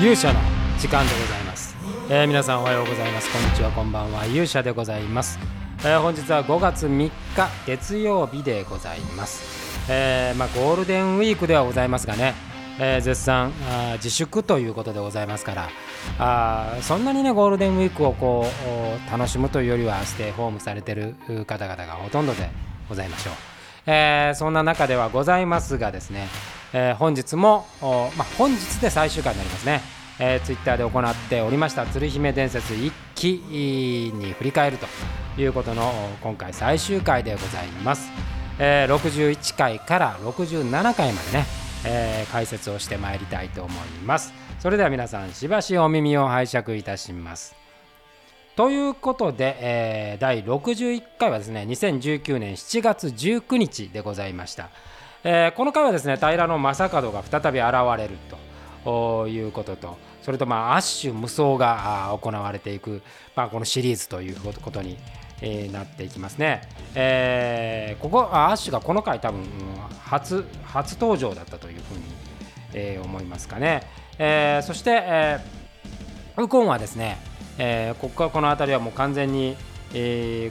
勇者の時間でございます、皆さんおはようございます、こんにちは、こんばんは、勇者でございます、本日は5月3日月曜日でございます、ゴールデンウィークではございますがね、絶賛自粛ということでございますから、そんなにねゴールデンウィークをこう楽しむというよりはステイホームされてる方々がほとんどでございましょう、そんな中ではございますがですね、本日も、本日で最終回になりますね、ツイッターで行っておりました鶴姫伝説1期に振り返るということの今回最終回でございます、61回から67回までね、解説をしてまいりたいと思います。それでは皆さんしばしお耳を拝借いたします。ということで、第61回はですね2019年7月19日でございました、この回はですね平将門が再び現れるということと、それとアッシュ無双が行われていく、このシリーズということになっていきますね、ここアッシュがこの回多分初登場だったというふうに、思いますかね、そして、ウコンはですね、この辺りはもう完全に、五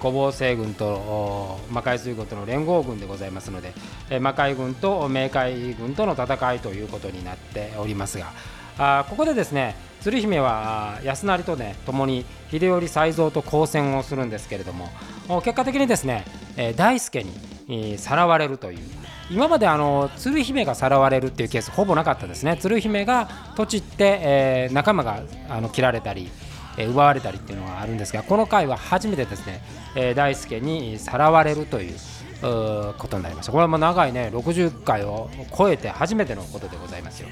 芒星軍と魔界水軍との連合軍でございますので、魔界軍と冥界軍との戦いということになっておりますが、ここでですね鶴姫は安成とね共に秀頼再造と交戦をするんですけれども、結果的にですね、大輔に、さらわれるという、今まで鶴姫がさらわれるっていうケースほぼなかったですね。鶴姫がとちって、仲間が切られたり奪われたりっていうのがあるんですが、この回は初めてですね、大輔にさらわれるということになりました。これはもう長いね60回を超えて初めてのことでございますよ。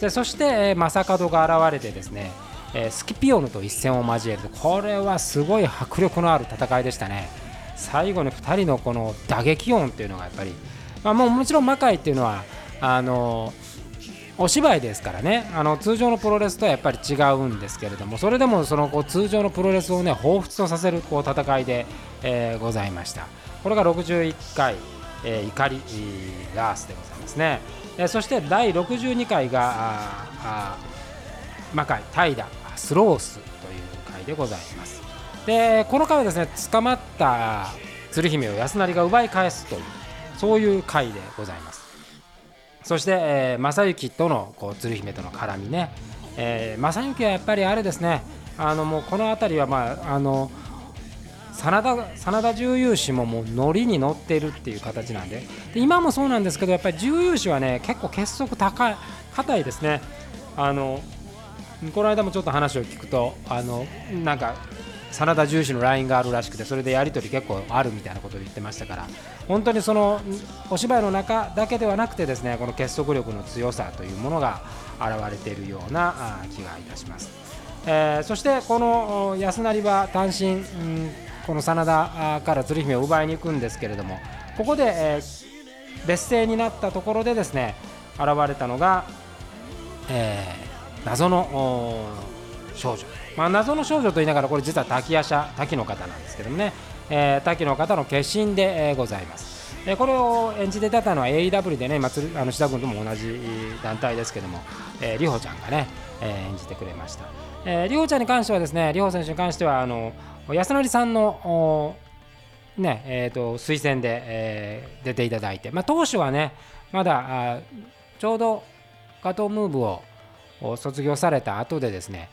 でそして将門が現れてですね、スキピオヌと一戦を交えると、これはすごい迫力のある戦いでしたね。最後に2人のこの打撃音っていうのがやっぱり、もちろん魔界っていうのはお芝居ですからね、通常のプロレスとはやっぱり違うんですけれども、それでもその通常のプロレスをね彷彿とさせる戦いで、ございました。これが61回、怒りラースでございますね、そして第62回が魔界タイダスロースという回でございます。でこの回はですね捕まった鶴姫を安成が奪い返すという、そういう回でございます。そして、正幸との鶴姫との絡みね、正幸はやっぱりあれですね、もうこの辺りは、真田重勇士もノリに乗っているっていう形なん で今もそうなんですけど、やっぱり重勇士はね結構結束固いですね。この間もちょっと話を聞くと、なんか真田重士のラインがあるらしくて、それでやり取り結構あるみたいなことを言ってましたから、本当にそのお芝居の中だけではなくてですね、この結束力の強さというものが現れているような気がいたします、そしてこの安成は単身、この真田から鶴姫を奪いに行くんですけれども、ここで、劣勢になったところでですね現れたのが、謎の少女、謎の少女と言いながら、これ実は滝の方なんですけどもね、滝の方の化身で、ございます、これを演じていたのは AEW でね、志田君とも同じ団体ですけども、リホちゃんがね、演じてくれました、リホちゃんに関してはですね、リホ選手に関しては安成さんのね、推薦で、出ていただいて、当初はねまだちょうどガトームーブを卒業された後でですね、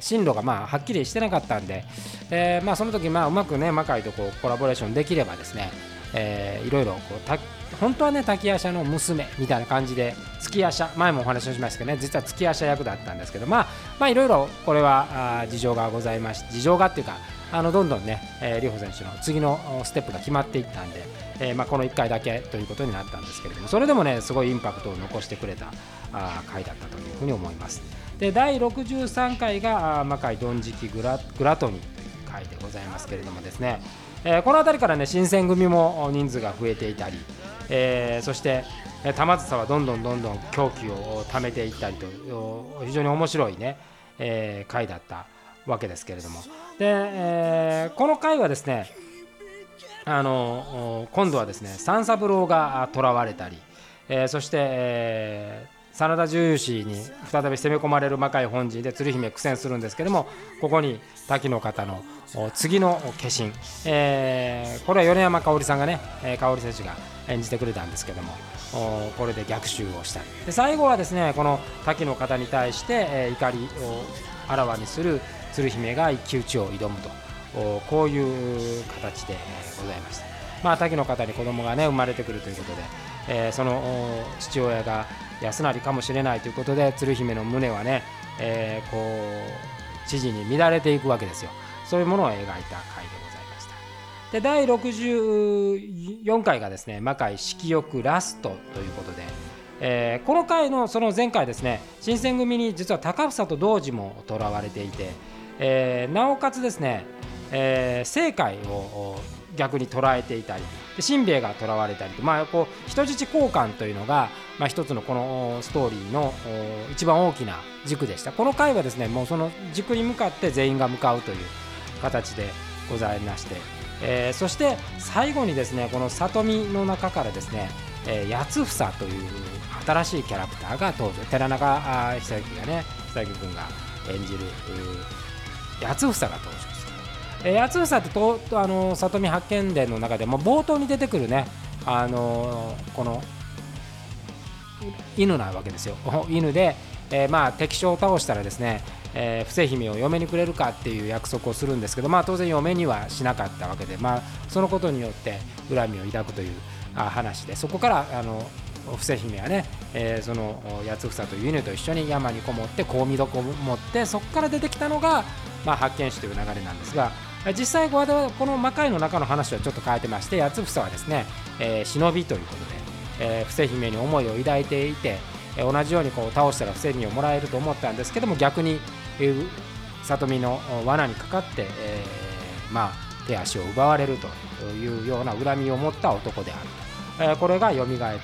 進路がはっきりしてなかったんで、その時うまくね魔界とコラボレーションできればですね、いろいろ本当はね滝夜叉の娘みたいな感じで月夜叉、前もお話をしましたけどね、実は月夜叉役だったんですけど、いろいろこれは事情がございまして、事情がっていうかどんどんね、リホ選手の次のステップが決まっていったんで、この1回だけということになったんですけれども、それでもねすごいインパクトを残してくれた回だったというふうに思います。で第63回が魔界ドンジキグラトニーという回でございますけれどもですね、この辺りからね新選組も人数が増えていたり、そして玉梓はどんどん狂気を貯めていったりと、非常に面白いね、回だったわけですけれども、で、この回はですね今度はですね三三郎が囚われたり、そして、真田重義に再び攻め込まれる魔界本陣で鶴姫苦戦するんですけれども、ここに滝の方の次の化身、これは米山香織さんがね、香織選手が演じてくれたんですけども、これで逆襲をした。で最後はですね、この滝の方に対して、怒りをあらわにする鶴姫が一騎打ちを挑むと、こういう形でございました。まあ、滝の方に子供がね生まれてくるということで、その父親が安成かもしれないということで、鶴姫の胸はね、こう縮に乱れていくわけですよ。そういうものを描いた回でございました。で第64回がですね、魔界色欲ラストということで、この回のその前回ですね、新選組に実は高房と同時も囚われていて、なおかつですね、政界を逆に捕らえていたり、新兵衛が捕らわれたりと、まあ、こう人質交換というのが、まあ、一つのこのストーリーの一番大きな軸でした。この回はですね、もうその軸に向かって全員が向かうという形でございまして、そして最後にですね、この里見の中からですね、八つ房という新しいキャラクターが登場。寺中久幸がね、久幸君が演じる八つ房が登場。八つ房って里見八犬伝の中でも冒頭に出てくるね、この犬なわけですよ。犬で、まあ、敵将を倒したらですね、伏せ姫を嫁にくれるかっていう約束をするんですけど、まあ、当然嫁にはしなかったわけで、まあ、そのことによって恨みを抱くという話で、そこから伏せ姫はね、その八つ房という犬と一緒に山にこもって香味床を持って、そこから出てきたのが、まあ、八犬士という流れなんですが、実際この魔界の中の話はちょっと変えてまして、八つ房はですね、忍びということで、伏せ姫に思いを抱いていて、同じようにこう倒したら伏せ姫をもらえると思ったんですけども、逆に里見の罠にかかって、まあ、手足を奪われるというような恨みを持った男であると、これが蘇ってくるという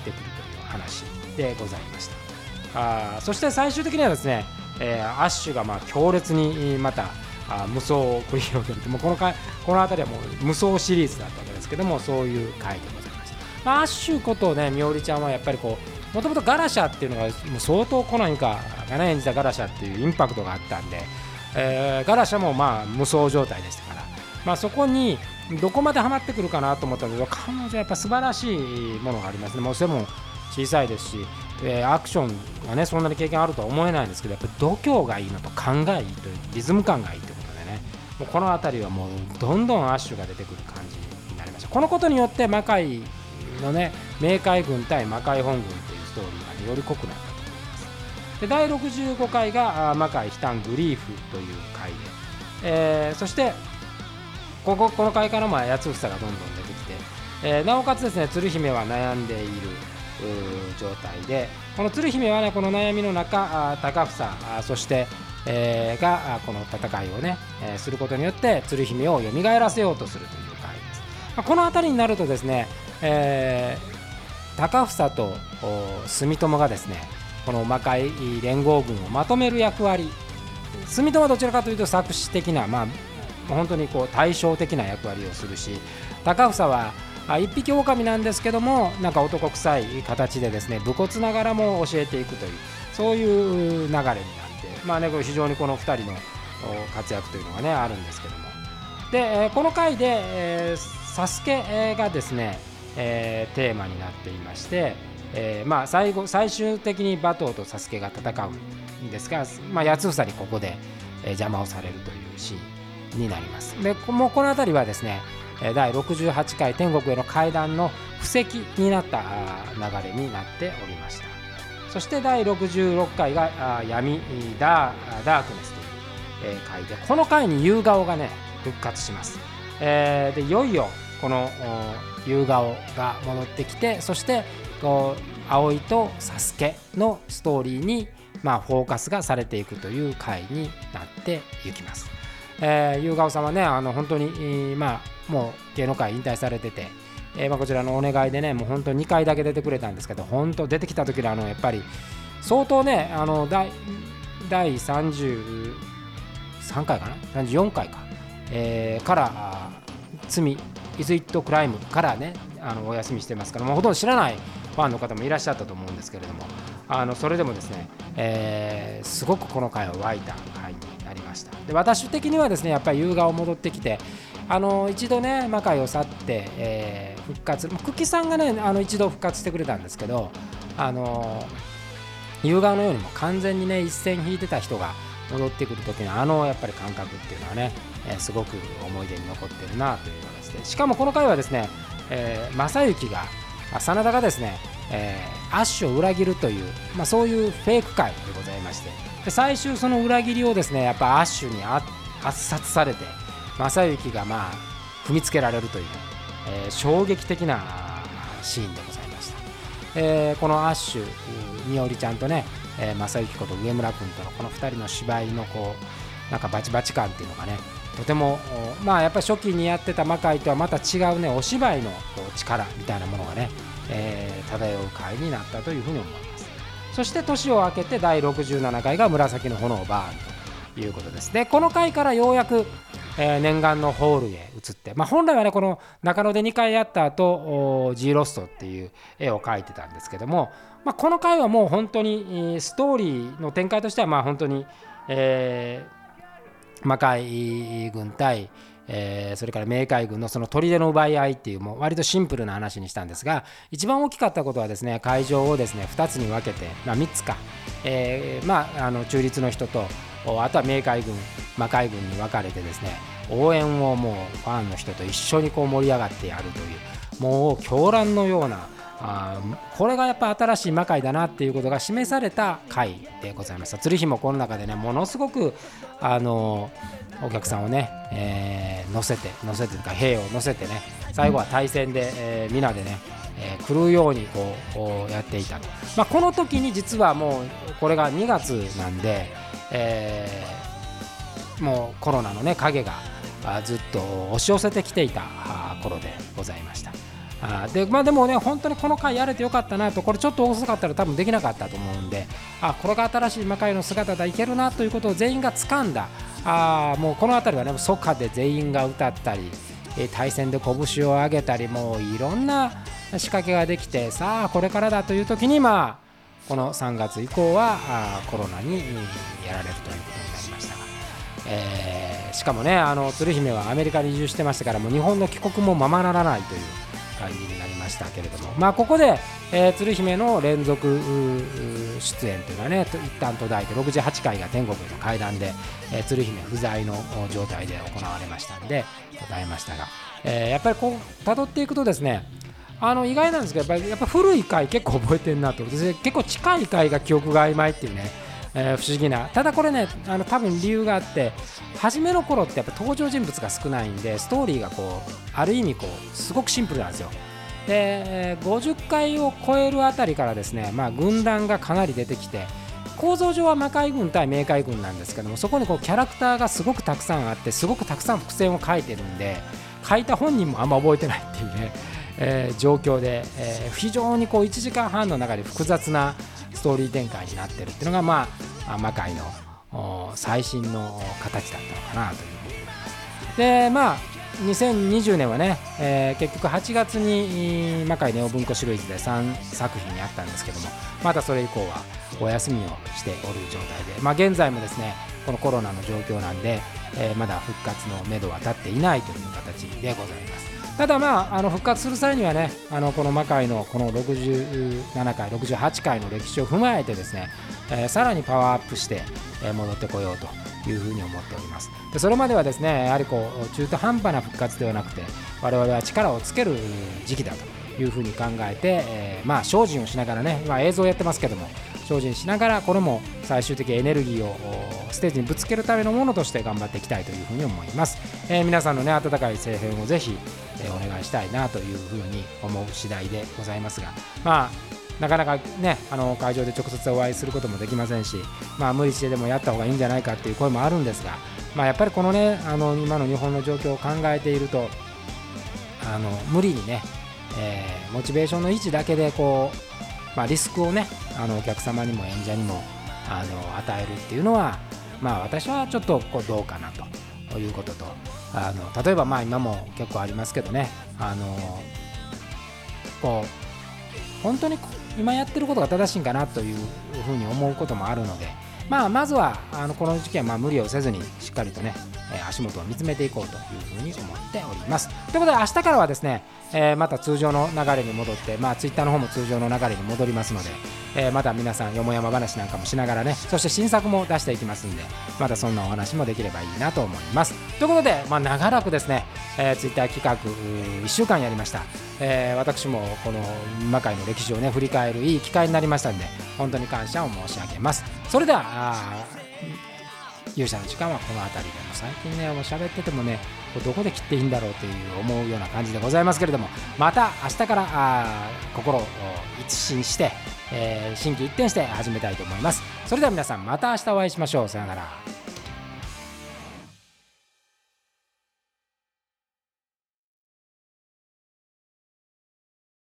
話でございました。そして最終的にはですね、アッシュがまあ強烈にまた無双を繰り広げると、もうこの辺りはもう無双シリーズだったわけですけども、そういう回でございました。まあ、アッシュことね、みおりちゃんはやっぱりこう、もともとガラシャっていうのがもう相当コナンかがね演じたガラシャっていうインパクトがあったんで、ガラシャもまあ無双状態でしたから、まあ、そこにどこまでハマってくるかなと思ったんですけど、彼女はやっぱ素晴らしいものがありますね。もうそれも小さいですし、アクションがねそんなに経験あるとは思えないんですけど、やっぱり度胸がいいのと勘がいいという、リズム感がいいということでね、もうこの辺りはもうどんどんアッシュが出てくる感じになりました。このことによって魔界のね、冥界軍対魔界本軍というストーリーが、ね、より濃くなったと思います。で第65回が魔界悲嘆グリーフという回で、そしてこの回からも八つ房がどんどん出てきて、なおかつですね、鶴姫は悩んでいる状態で、この鶴姫はね、この悩みの中、高房そして、がこの戦いをね、することによって鶴姫を蘇らせようとするという回です。まあ、この辺りになるとですね、高房と住友がですね、この魔界連合軍をまとめる役割、住友はどちらかというと作詞的な、まあ本当にこう対照的な役割をするし、高房は一匹狼なんですけども、なんか男臭い形でですね、武骨ながらも教えていくという、そういう流れになって、まあね、非常にこの2人の活躍というのがねあるんですけども、でこの回でサスケがですね、テーマになっていまして、まあ最終的に馬頭とサスケが戦うんですが、まあ、八つ房にここで邪魔をされるというシーンになります。でもうこの辺りはですね、第68回天国への階段の布石になった流れになっておりました。そして第66回が闇ダークネスという回で、この回に夕顔がね復活します。でいよいよこの夕顔が戻ってきて、そして葵とサスケのストーリーに、まあ、フォーカスがされていくという回になっていきます。夕顔さんはね、本当に、まあ、もう芸能界引退されてて、まあ、こちらのお願いでね、もう本当2回だけ出てくれたんですけど、本当出てきた時のやっぱり相当ね、第33回かな、34回か、から罪イズイットクライムからねお休みしてますから、もうほとんど知らないファンの方もいらっしゃったと思うんですけれども、それでもですね、すごくこの回は湧いた回になりました。で、私的にはですね、やっぱり夕顔戻ってきて、一度ね魔界を去って、復活、久喜さんがね一度復活してくれたんですけど、夕顔のようにも完全にね一線引いてた人が戻ってくる時のやっぱり感覚っていうのはね、すごく思い出に残ってるなという形で、しかもこの回はですね、正行が真田がですね、アッシュを裏切るという、そういうフェイク回でございまして、で最終その裏切りをですねやっぱアッシュに圧殺されて正行が踏みつけられるという、衝撃的なシーンでございました。このアッシュみおりちゃんとね、正行こと上村君とのこの2人の芝居のなんかバチバチ感っていうのがね、とてもやっぱり初期にやってた魔界とはまた違うねお芝居の力みたいなものがね、漂う回になったというふうに思います。そして年を明けて第67回が紫の炎バーンということです。でこの回からようやく念願のホールへ移って、本来はねこの中野で2回やった後 G ロストっていう絵を描いてたんですけども、この回はもう本当にストーリーの展開としては本当に、魔界軍対、それから冥界軍のその砦の奪い合いっていう、もう割とシンプルな話にしたんですが、一番大きかったことはですね、会場をですね2つに分けて、3つか、中立の人とあとは冥界軍魔界軍に分かれてですね、応援をもうファンの人と一緒に盛り上がってやるという、もう狂乱のような、これがやっぱ新しい魔界だなっていうことが示された回でございました。鶴姫もこの中でねものすごくお客さんをね、乗せてというか兵を乗せてね、最後は対戦で、皆でね、狂うようにやっていたと、この時に実はもうこれが2月なんで、もうコロナのね影がずっと押し寄せてきていた頃でございました。でもね本当にこの回やれてよかったなと、これちょっと遅かったら多分できなかったと思うんで、これが新しい魔界の姿だ、いけるなということを全員が掴んだ、もうこの辺りはねソカで全員が歌ったり、対戦で拳を上げたり、もういろんな仕掛けができて、さあこれからだという時にこの3月以降はコロナにやられるということになりましたが、しかもね鶴姫はアメリカに移住してましたから、もう日本の帰国もままならないという感じになりましたけれども、ここで、鶴姫の連続出演というのはね一旦途絶えて、68回が天国への階段で、鶴姫不在の状態で行われましたんでございましたが、やっぱり辿っていくとですね、意外なんですけどやっぱ古い回結構覚えてるなと、結構近い回が記憶が曖昧っていうね、不思議な、ただこれね多分理由があって、初めの頃ってやっぱ登場人物が少ないんで、ストーリーがある意味すごくシンプルなんですよ。で50回を超えるあたりからですね、軍団がかなり出てきて、構造上は魔界軍対冥界軍なんですけども、そこにキャラクターがすごくたくさんあって、すごくたくさん伏線を書いてるんで、書いた本人もあんま覚えてないっていうね、状況で、非常に1時間半の中で複雑なストーリー展開になってるっていうのが、魔界の最新の形だったのかなというふうに思います。で2020年はね、結局8月に魔界ネオ文庫シリーズで3作品にあったんですけども、またそれ以降はお休みをしておる状態で、現在もですねこのコロナの状況なんで、まだ復活のめどは立っていないという形でございます。ただ復活する際にはね、この魔界のこの67回68回の歴史を踏まえてですね、さらにパワーアップして戻ってこようというふうに思っております。でそれまではですね、やはり中途半端な復活ではなくて、我々は力をつける時期だというふうに考えて、精進をしながらね、映像をやってますけども、精進しながらこれも最終的エネルギーをステージにぶつけるためのものとして頑張っていきたいというふうに思います。皆さんのね温かい声援をぜひお願いしたいなというふうに思う次第でございますが、なかなかね会場で直接お会いすることもできませんし、無理してでもやった方がいいんじゃないかっていう声もあるんですが、やっぱりこのね今の日本の状況を考えていると、無理にね、モチベーションの維持だけでリスクをねお客様にも演者にも与えるっていうのは、私はちょっとどうかなということと、例えば今も結構ありますけどね、本当に今やってることが正しいんかなというふうに思うこともあるので、まずはこの時期は無理をせずにしっかりとね、足元を見つめていこうというふうに思っております。ということで明日からはですね、また通常の流れに戻って、ツイッターの方も通常の流れに戻りますので、また皆さんよもやま話なんかもしながらね、そして新作も出していきますんで、またそんなお話もできればいいなと思います。ということで、長らくですね、ツイッター企画1週間やりました。私もこの魔界の歴史をね振り返るいい機会になりましたんで、本当に感謝を申し上げます。それでは勇者の時間はこの辺りで、最近ねもう喋っててもねどこで切っていいんだろうという思うような感じでございますけれども、また明日から心を一新して、心機一転して始めたいと思います。それでは皆さんまた明日お会いしましょう。さよなら。